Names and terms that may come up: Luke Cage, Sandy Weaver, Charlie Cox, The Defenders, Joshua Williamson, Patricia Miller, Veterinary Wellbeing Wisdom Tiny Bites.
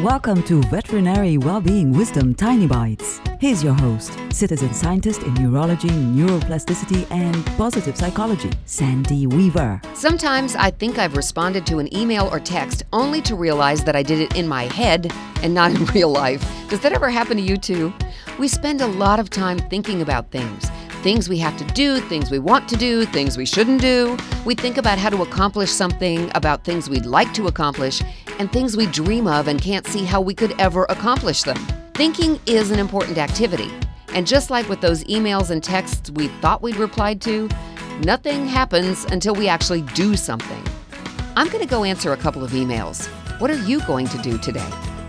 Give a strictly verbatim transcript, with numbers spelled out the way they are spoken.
Welcome to Veterinary Wellbeing Wisdom Tiny Bites. Here's your host, citizen scientist in neurology, neuroplasticity, and positive psychology, Sandy Weaver. Sometimes I think I've responded to an email or text only to realize that I did it in my head and not in real life. Does that ever happen to you too? We spend a lot of time thinking about things. Things we have to do, things we want to do, things we shouldn't do. We think about how to accomplish something, about things we'd like to accomplish, and things we dream of and can't see how we could ever accomplish them. Thinking is an important activity. And just like with those emails and texts we thought we'd replied to, nothing happens until we actually do something. I'm going to go answer a couple of emails. What are you going to do today?